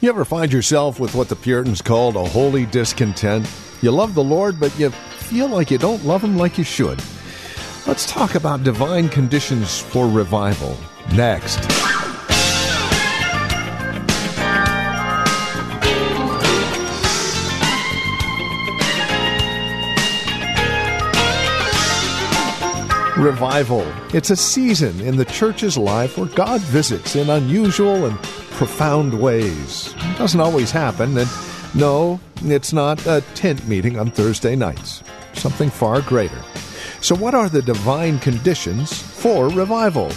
You ever find yourself with what the Puritans called a holy discontent? You love the Lord, but you feel like you don't love Him like you should. Let's talk about divine conditions for revival next. Revival. It's a season in the church's life where God visits in unusual and profound ways. It doesn't always happen, and no, it's not a tent meeting on Thursday nights. Something far greater. So what are the divine conditions for revival?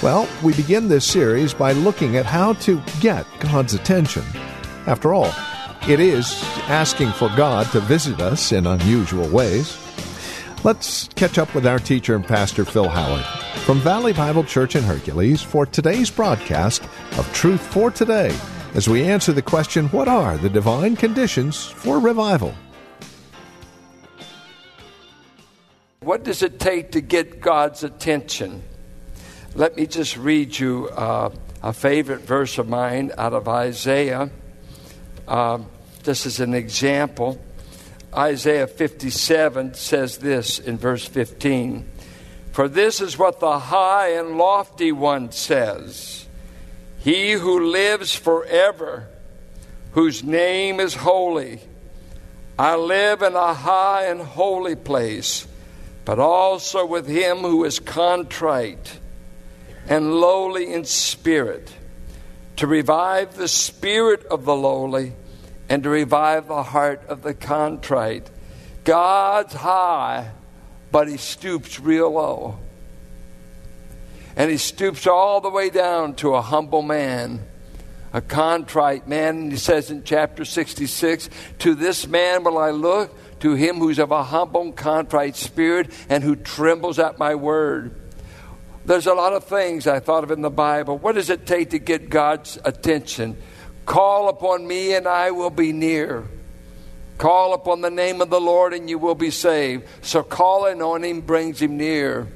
Well, we begin this series by looking at how to get God's attention. After all, it is asking for God to visit us in unusual ways. Let's catch up with our teacher and pastor, Phil Howard, from Valley Bible Church in Hercules for today's broadcast of Truth for Today, as we answer the question, what are the divine conditions for revival? What does it take to get God's attention? Let me just read you a favorite verse of mine out of Isaiah. This is an example. Isaiah 57 says this in verse 15. For this is what the high and lofty one says, He who lives forever, whose name is holy. I live in a high and holy place, but also with him who is contrite and lowly in spirit, to revive the spirit of the lowly and to revive the heart of the contrite. God's high, but he stoops real low. And he stoops all the way down to a humble man, a contrite man. And he says in chapter 66, to this man will I look, to him who's of a humble and contrite spirit and who trembles at my word. There's a lot of things I thought of in the Bible. What does it take to get God's attention? Call upon me and I will be near. Call upon the name of the Lord and you will be saved. So calling on him brings him near.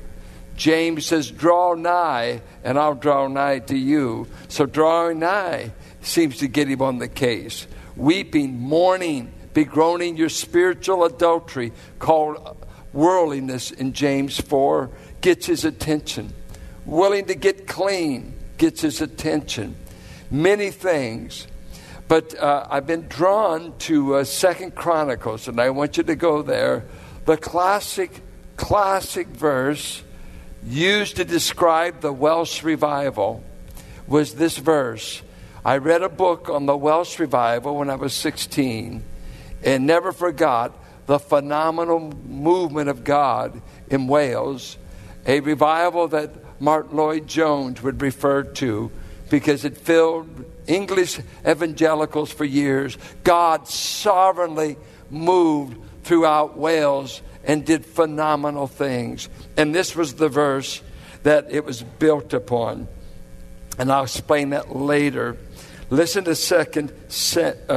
James says, draw nigh and I'll draw nigh to you. So drawing nigh seems to get him on the case. Weeping, mourning, begroaning your spiritual adultery, called worldliness in James 4, gets his attention. Willing to get clean gets his attention. Many things. But I've been drawn to Second Chronicles, and I want you to go there. The classic verse used to describe the Welsh revival was this verse. I read a book on the Welsh revival when I was 16 and never forgot the phenomenal movement of God in Wales, a revival that Martyn Lloyd-Jones would refer to because it filled English evangelicals for years. God sovereignly moved throughout Wales and did phenomenal things. And this was the verse that it was built upon. And I'll explain that later. Listen to Second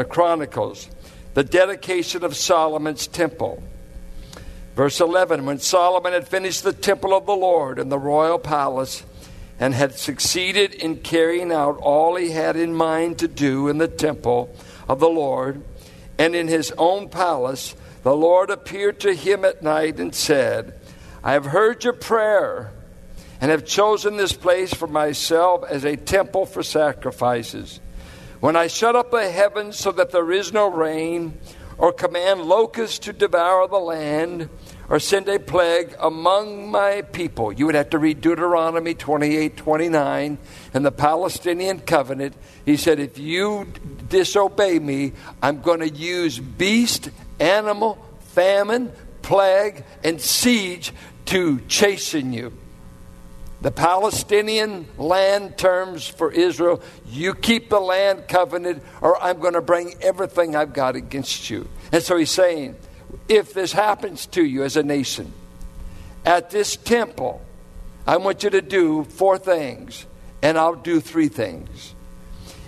Chronicles, the dedication of Solomon's temple. Verse 11, when Solomon had finished the temple of the Lord in the royal palace, and had succeeded in carrying out all he had in mind to do in the temple of the Lord, and in his own palace, the Lord appeared to him at night and said, I have heard your prayer and have chosen this place for myself as a temple for sacrifices. When I shut up the heavens so that there is no rain, or command locusts to devour the land, or send a plague among my people. You would have to read Deuteronomy 28:29 and the Palestinian covenant. He said, if you disobey me, I'm going to use beast, animal, famine, plague, and siege to chasten you. The Palestinian land terms for Israel, you keep the land covenant or I'm going to bring everything I've got against you. And so he's saying, if this happens to you as a nation, at this temple, I want you to do four things, and I'll do three things.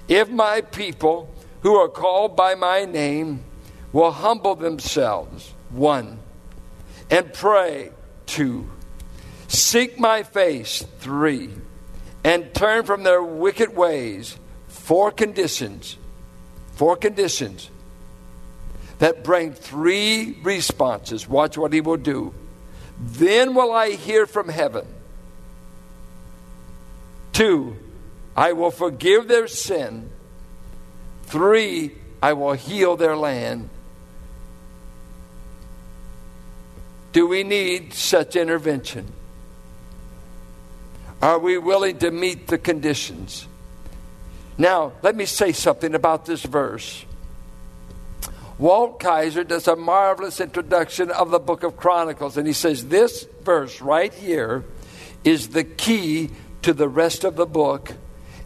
If my people who are called by my name will humble themselves, one, and pray, two, seek my face, three, and turn from their wicked ways, four conditions that bring three responses. Watch what he will do. Then will I hear from heaven. Two, I will forgive their sin. Three, I will heal their land. Do we need such intervention? Are we willing to meet the conditions? Now, let me say something about this verse. Walt Kaiser does a marvelous introduction of the book of Chronicles, and he says this verse right here is the key to the rest of the book,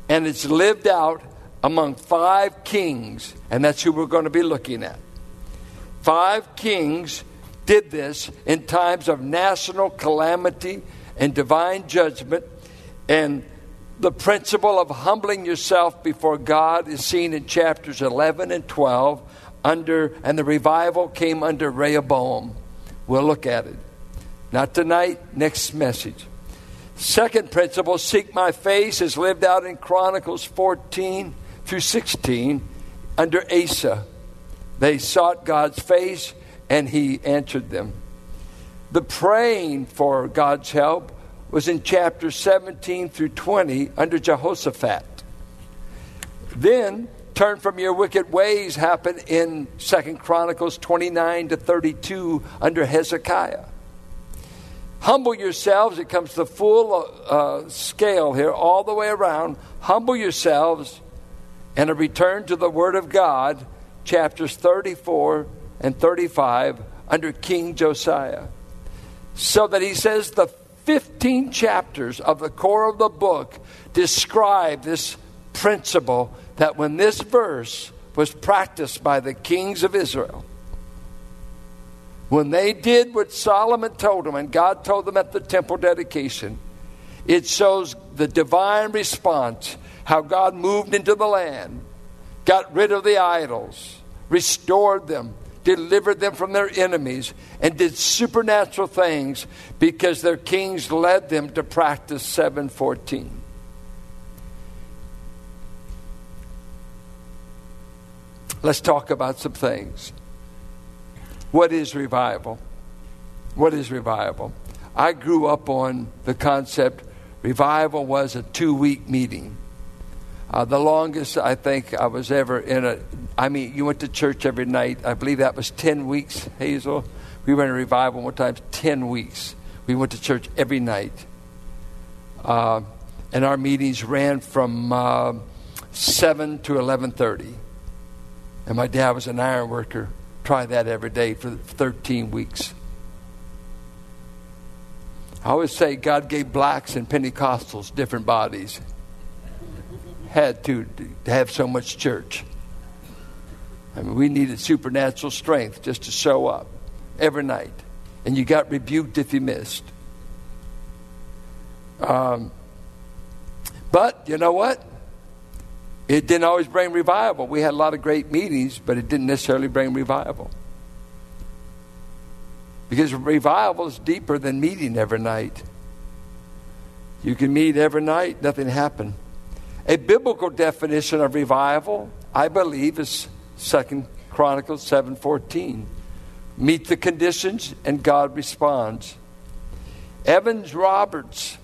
and it's lived out among 5 kings, and that's who we're going to be looking at. 5 kings did this in times of national calamity and divine judgment, and the principle of humbling yourself before God is seen in chapters 11 and 12, and the revival came under Rehoboam. We'll look at it. Not tonight, next message. Second principle, seek my face, is lived out in Chronicles 14 through 16 under Asa. They sought God's face and he answered them. The praying for God's help was in chapters 17 through 20 under Jehoshaphat. Then, turn from your wicked ways happened in Second Chronicles 29 to 32 under Hezekiah. Humble yourselves. It comes the full scale here all the way around. Humble yourselves and a return to the word of God. Chapters 34 and 35 under King Josiah. So that he says the 15 chapters of the core of the book describe this principle that when this verse was practiced by the kings of Israel, when they did what Solomon told them and God told them at the temple dedication, it shows the divine response, how God moved into the land, got rid of the idols, restored them, delivered them from their enemies, and did supernatural things because their kings led them to practice 7:14. Let's talk about some things. What is revival? What is revival? I grew up on the concept revival was a 2-week meeting. The longest I think I was ever you went to church every night. I believe that was 10 weeks, Hazel. We were in a revival one time, 10 weeks. We went to church every night. And our meetings ran from 7 to 11:30. And my dad was an iron worker. Try that every day for 13 weeks. I always say God gave blacks and Pentecostals different bodies. Had to have so much church. I mean, we needed supernatural strength just to show up every night. And you got rebuked if you missed. But you know what? It didn't always bring revival. We had a lot of great meetings, but it didn't necessarily bring revival. Because revival is deeper than meeting every night. You can meet every night, nothing happened. A biblical definition of revival, I believe, is 2 Chronicles 7:14. Meet the conditions and God responds. Evan Roberts,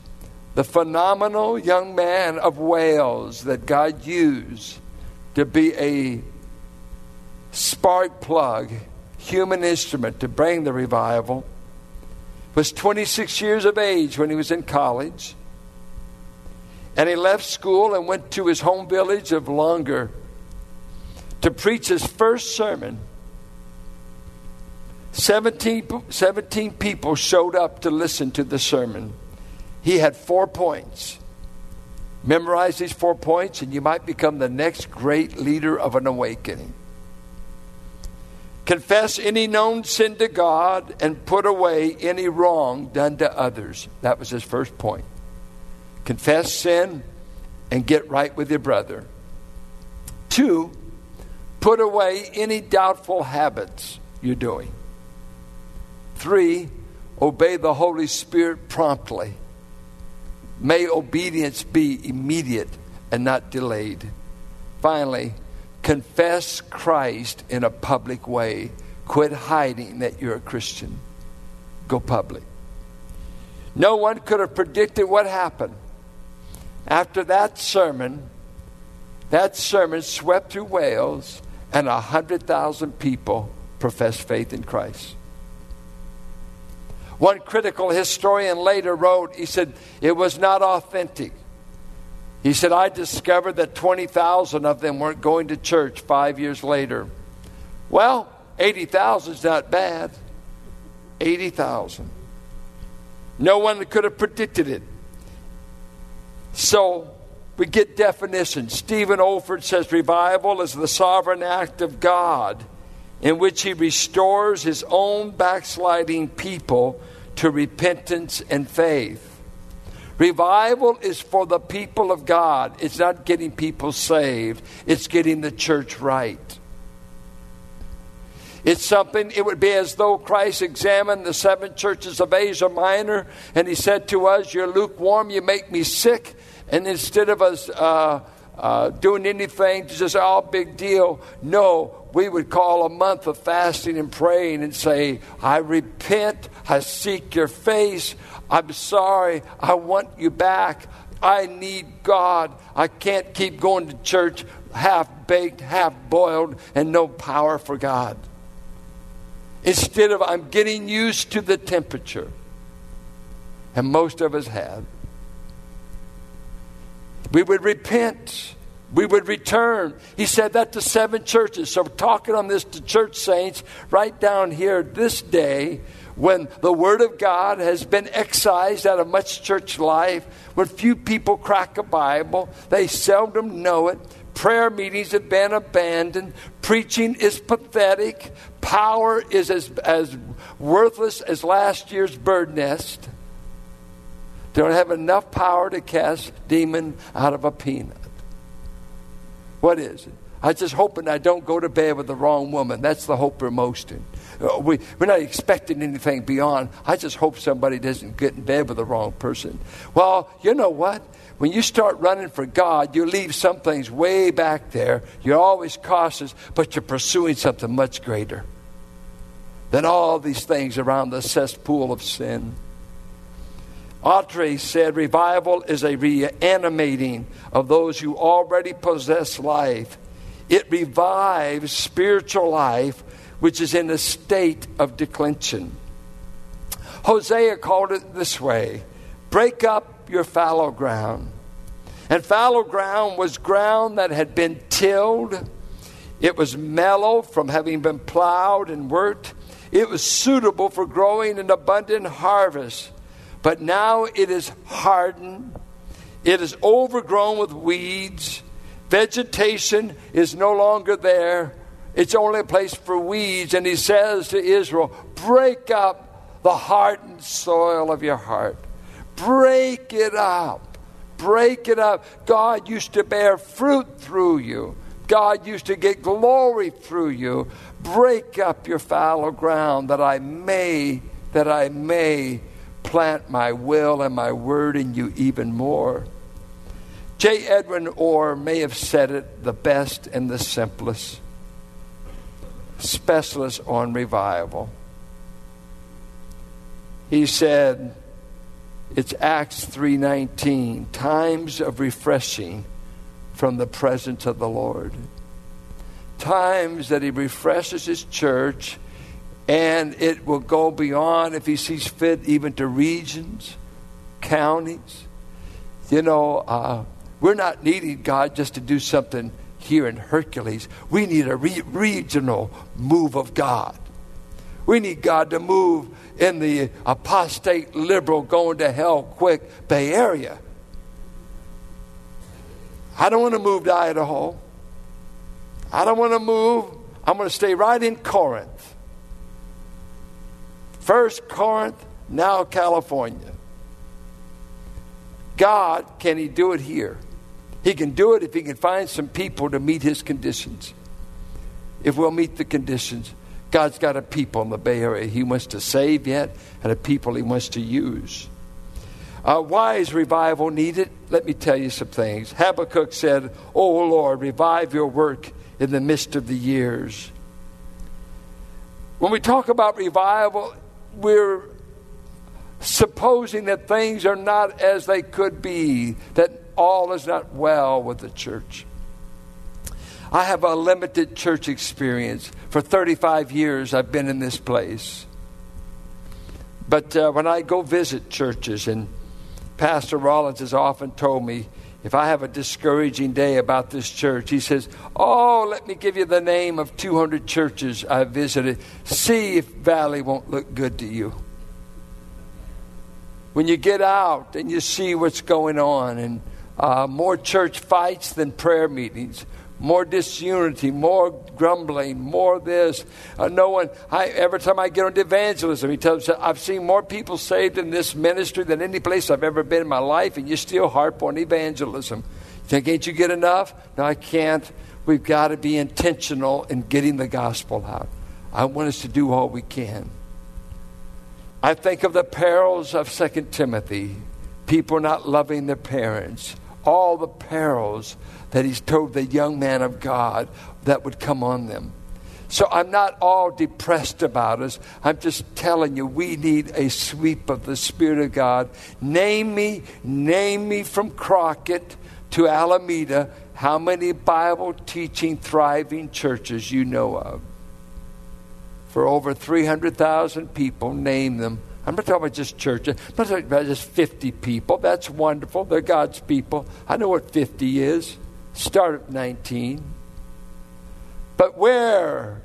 the phenomenal young man of Wales that God used to be a spark plug, human instrument to bring the revival, was 26 years of age when he was in college. And he left school and went to his home village of Loughor to preach his first sermon. 17 people showed up to listen to the sermon. He had 4 points. Memorize these 4 points and you might become the next great leader of an awakening. Confess any known sin to God and put away any wrong done to others. That was his first point. Confess sin and get right with your brother. 2, put away any doubtful habits you're doing. 3, obey the Holy Spirit promptly. May obedience be immediate and not delayed. Finally, confess Christ in a public way. Quit hiding that you're a Christian. Go public. No one could have predicted what happened. After that sermon swept through Wales and 100,000 people professed faith in Christ. One critical historian later wrote, he said, it was not authentic. He said, I discovered that 20,000 of them weren't going to church 5 years later. Well, 80,000 is not bad. 80,000. No one could have predicted it. So we get definitions. Stephen Olford says revival is the sovereign act of God in which he restores his own backsliding people to repentance and faith. Revival is for the people of God. It's not getting people saved. It's getting the church right. It's something, it would be as though Christ examined the 7 churches of Asia Minor, and he said to us, you're lukewarm, you make me sick. And instead of us doing anything, just all big deal, no, we would call a month of fasting and praying and say, I repent, I seek your face, I'm sorry, I want you back, I need God, I can't keep going to church half-baked, half-boiled, and no power for God. Instead of, I'm getting used to the temperature, and most of us have, we would repent. We would return. He said that to 7 churches. So talking on this to church saints right down here this day when the word of God has been excised out of much church life, when few people crack a Bible, they seldom know it. Prayer meetings have been abandoned. Preaching is pathetic. Power is as worthless as last year's bird nest. They don't have enough power to cast demon out of a peanut. What is it? I'm just hoping I don't go to bed with the wrong woman. That's the hope we're most in. We're not expecting anything beyond. I just hope somebody doesn't get in bed with the wrong person. Well, you know what? When you start running for God, you leave some things way back there. You're always cautious, but you're pursuing something much greater than all these things around the cesspool of sin. Autry said, revival is a reanimating of those who already possess life. It revives spiritual life, which is in a state of declension. Hosea called it this way, break up your fallow ground. And fallow ground was ground that had been tilled. It was mellow from having been plowed and worked. It was suitable for growing an abundant harvest. But now it is hardened. It is overgrown with weeds. Vegetation is no longer there. It's only a place for weeds. And he says to Israel, break up the hardened soil of your heart. Break it up. Break it up. God used to bear fruit through you. God used to get glory through you. Break up your fallow ground that I may plant my will and my word in you even more. J. Edwin Orr may have said it the best and the simplest. Specialist on revival. He said, it's Acts 3:19, times of refreshing from the presence of the Lord. Times that he refreshes his church. And it will go beyond, if he sees fit, even to regions, counties. You know, we're not needing God just to do something here in Hercules. We need a regional move of God. We need God to move in the apostate, liberal, going to hell quick Bay Area. I don't want to move to Idaho. I don't want to move. I'm going to stay right in Corinth. First Corinth, now California. God, can he do it here? He can do it if he can find some people to meet his conditions. If we'll meet the conditions, God's got a people in the Bay Area he wants to save yet, and a people he wants to use. Why is revival needed? Let me tell you some things. Habakkuk said, "Oh Lord, revive your work in the midst of the years." When we talk about revival, we're supposing that things are not as they could be, that all is not well with the church. I have a limited church experience. For 35 years, I've been in this place. But when I go visit churches, and Pastor Rollins has often told me, if I have a discouraging day about this church, he says, "Oh, let me give you the name of 200 churches I visited. See if Valley won't look good to you." When you get out and you see what's going on, and more church fights than prayer meetings, more disunity, more grumbling, more this. Every time I get on to evangelism, he tells me, "I've seen more people saved in this ministry than any place I've ever been in my life, and you still harp on evangelism. You think, ain't you get enough?" No, I can't. We've got to be intentional in getting the gospel out. I want us to do all we can. I think of the perils of Second Timothy. People not loving their parents. All the perils that he's told the young man of God that would come on them. So I'm not all depressed about us. I'm just telling you, we need a sweep of the Spirit of God. Name me from Crockett to Alameda. How many Bible-teaching, thriving churches you know of? For over 300,000 people, name them. I'm not talking about just churches. I'm not talking about just 50 people. That's wonderful. They're God's people. I know what 50 is. Start at 19. But where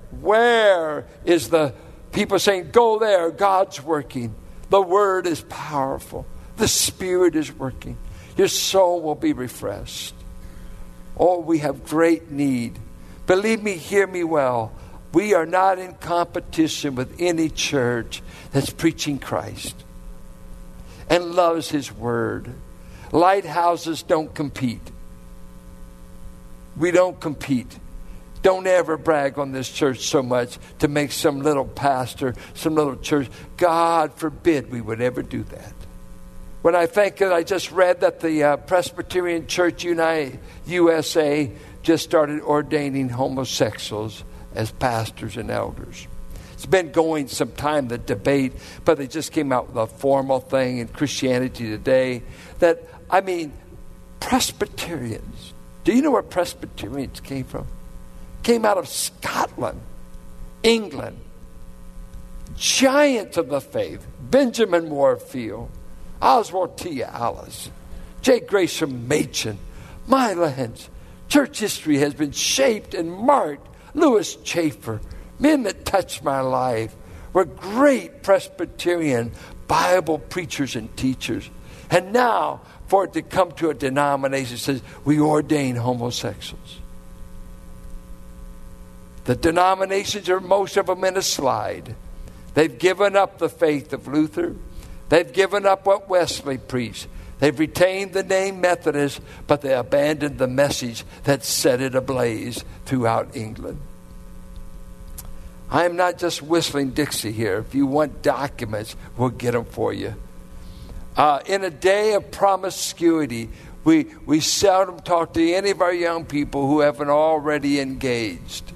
is the people saying, "Go there, God's working. The word is powerful. The Spirit is working. Your soul will be refreshed." Oh, we have great need. Believe me, hear me well. We are not in competition with any church that's preaching Christ and loves his word. Lighthouses don't compete. We don't compete. Don't ever brag on this church so much to make some little pastor, some little church. God forbid we would ever do that. When I think that I just read that the Presbyterian Church USA just started ordaining homosexuals as pastors and elders. It's been going some time, the debate, but they just came out with a formal thing in Christianity Today that, I mean, Presbyterians. Do you know where Presbyterians came from? Came out of Scotland, England. Giants of the faith. Benjamin Warfield, Oswald T. Allis, J. Gresham Machen. My lands. Church history has been shaped and marked. Lewis Chafer. Men that touched my life were great Presbyterian Bible preachers and teachers. And now, for it to come to a denomination that says, "We ordain homosexuals." The denominations are, most of them, in a slide. They've given up the faith of Luther. They've given up what Wesley preached. They've retained the name Methodist, but they abandoned the message that set it ablaze throughout England. I am not just whistling Dixie here. If you want documents, we'll get them for you. In a day of promiscuity, we seldom talk to any of our young people who haven't already engaged.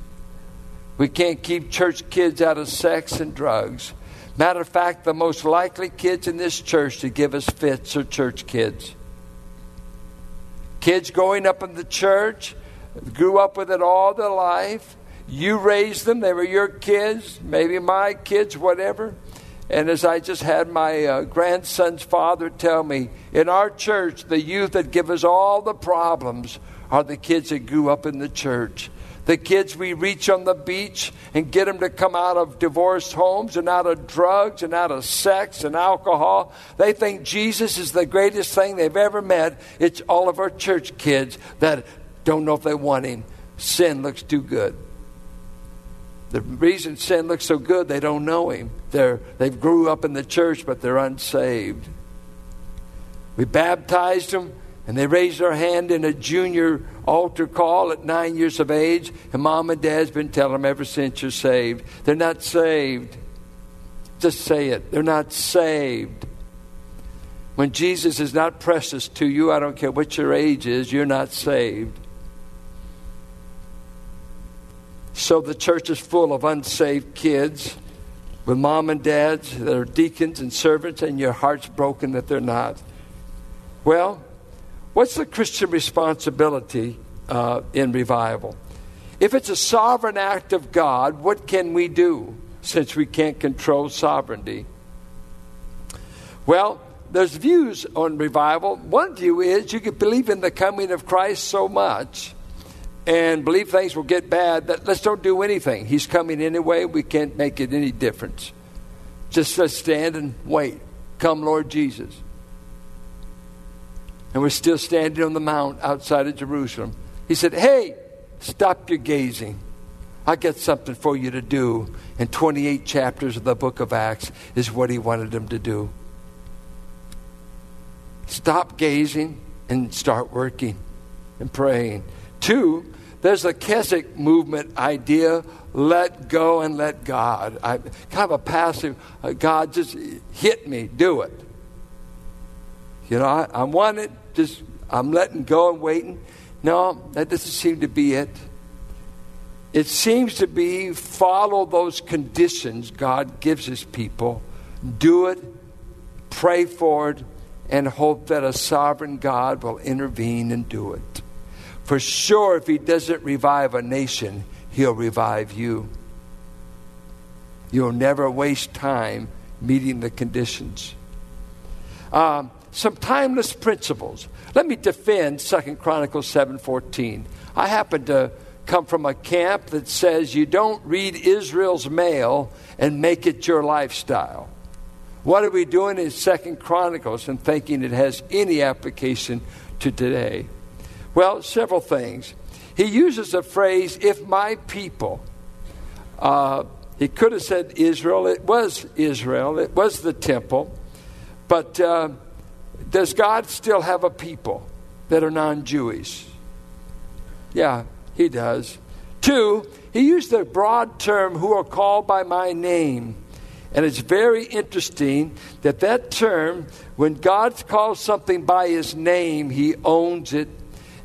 We can't keep church kids out of sex and drugs. Matter of fact, the most likely kids in this church to give us fits are church kids. Kids growing up in the church, grew up with it all their life. You raised them. They were your kids, maybe my kids, whatever. And as I just had my grandson's father tell me, in our church, the youth that give us all the problems are the kids that grew up in the church. The kids we reach on the beach and get them to come out of divorced homes and out of drugs and out of sex and alcohol. They think Jesus is the greatest thing they've ever met. It's all of our church kids that don't know if they want him. Sin looks too good. The reason sin looks so good, they don't know him. They grew up in the church, but they're unsaved. We baptized them, and they raised their hand in a junior altar call at 9 years of age. And mom and dad's been telling them ever since, you're saved. They're not saved. Just say it. They're not saved. When Jesus is not precious to you, I don't care what your age is, you're not saved. So the church is full of unsaved kids with mom and dads that are deacons and servants, and your heart's broken that they're not. Well, what's the Christian responsibility in revival? If it's a sovereign act of God, what can we do since we can't control sovereignty? Well, there's views on revival. One view is you could believe in the coming of Christ so much and believe things will get bad that let's don't do anything. He's coming anyway. We can't make it any difference. Just let's stand and wait. Come, Lord Jesus. And we're still standing on the mount outside of Jerusalem. He said, hey, stop your gazing. I got something for you to do. And 28 chapters of the book of Acts is what he wanted them to do. Stop gazing and start working and praying. Two, there's a Keswick movement idea. Let go and let God. Kind of a passive, God, just hit me, do it. You know, I want it. Just I'm letting go and waiting. No, that doesn't seem to be it. It seems to be follow those conditions God gives his people. Do it, pray for it, and hope that a sovereign God will intervene and do it. For sure, if he doesn't revive a nation, he'll revive you. You'll never waste time meeting the conditions. Some timeless principles. Let me defend Second Chronicles 7:14. I happen to come from a camp that says you don't read Israel's mail and make it your lifestyle. What are we doing in Second Chronicles and thinking it has any application to today? Well, several things. He uses the phrase, if my people. He could have said Israel. It was Israel. It was the temple. But does God still have a people that are non-Jewish? Yeah, he does. Two, he used the broad term, who are called by my name. And it's very interesting that that term, when God calls something by his name, he owns it.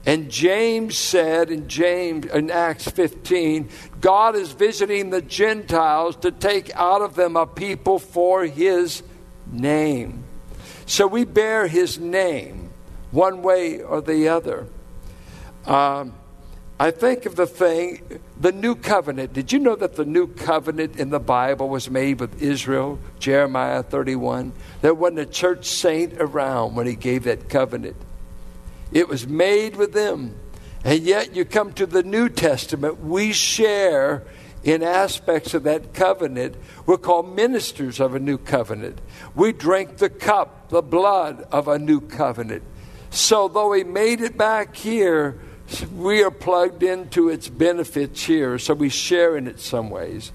And James said in Acts 15, God is visiting the Gentiles to take out of them a people for his name. So we bear his name one way or the other. I think of the new covenant. Did you know that the new covenant in the Bible was made with Israel? Jeremiah 31. There wasn't a church saint around when he gave that covenant. It was made with them. And yet you come to the New Testament. We share in aspects of that covenant. We're called ministers of a new covenant. We drink the cup, the blood of a new covenant. So though he made it back here, we are plugged into its benefits here. So we share in it some ways.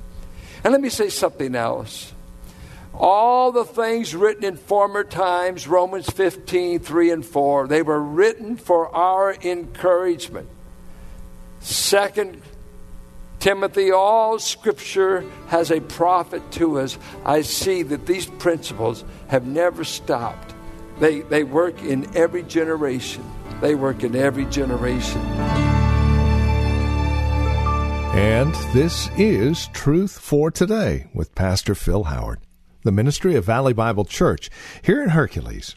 And let me say something else. All the things written in former times, Romans 15:3-4, they were written for our encouragement. Second Timothy, all Scripture has a profit to us. I see that these principles have never stopped. They work in every generation. They work in every generation. And this is Truth for Today with Pastor Phil Howard, the ministry of Valley Bible Church here in Hercules.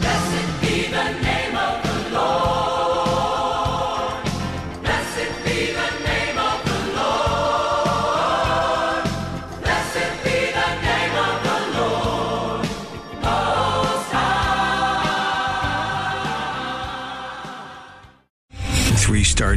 Blessed be the name of the Lord. Blessed be the name of the Lord. Blessed be the name of the Lord. Most High. 3-star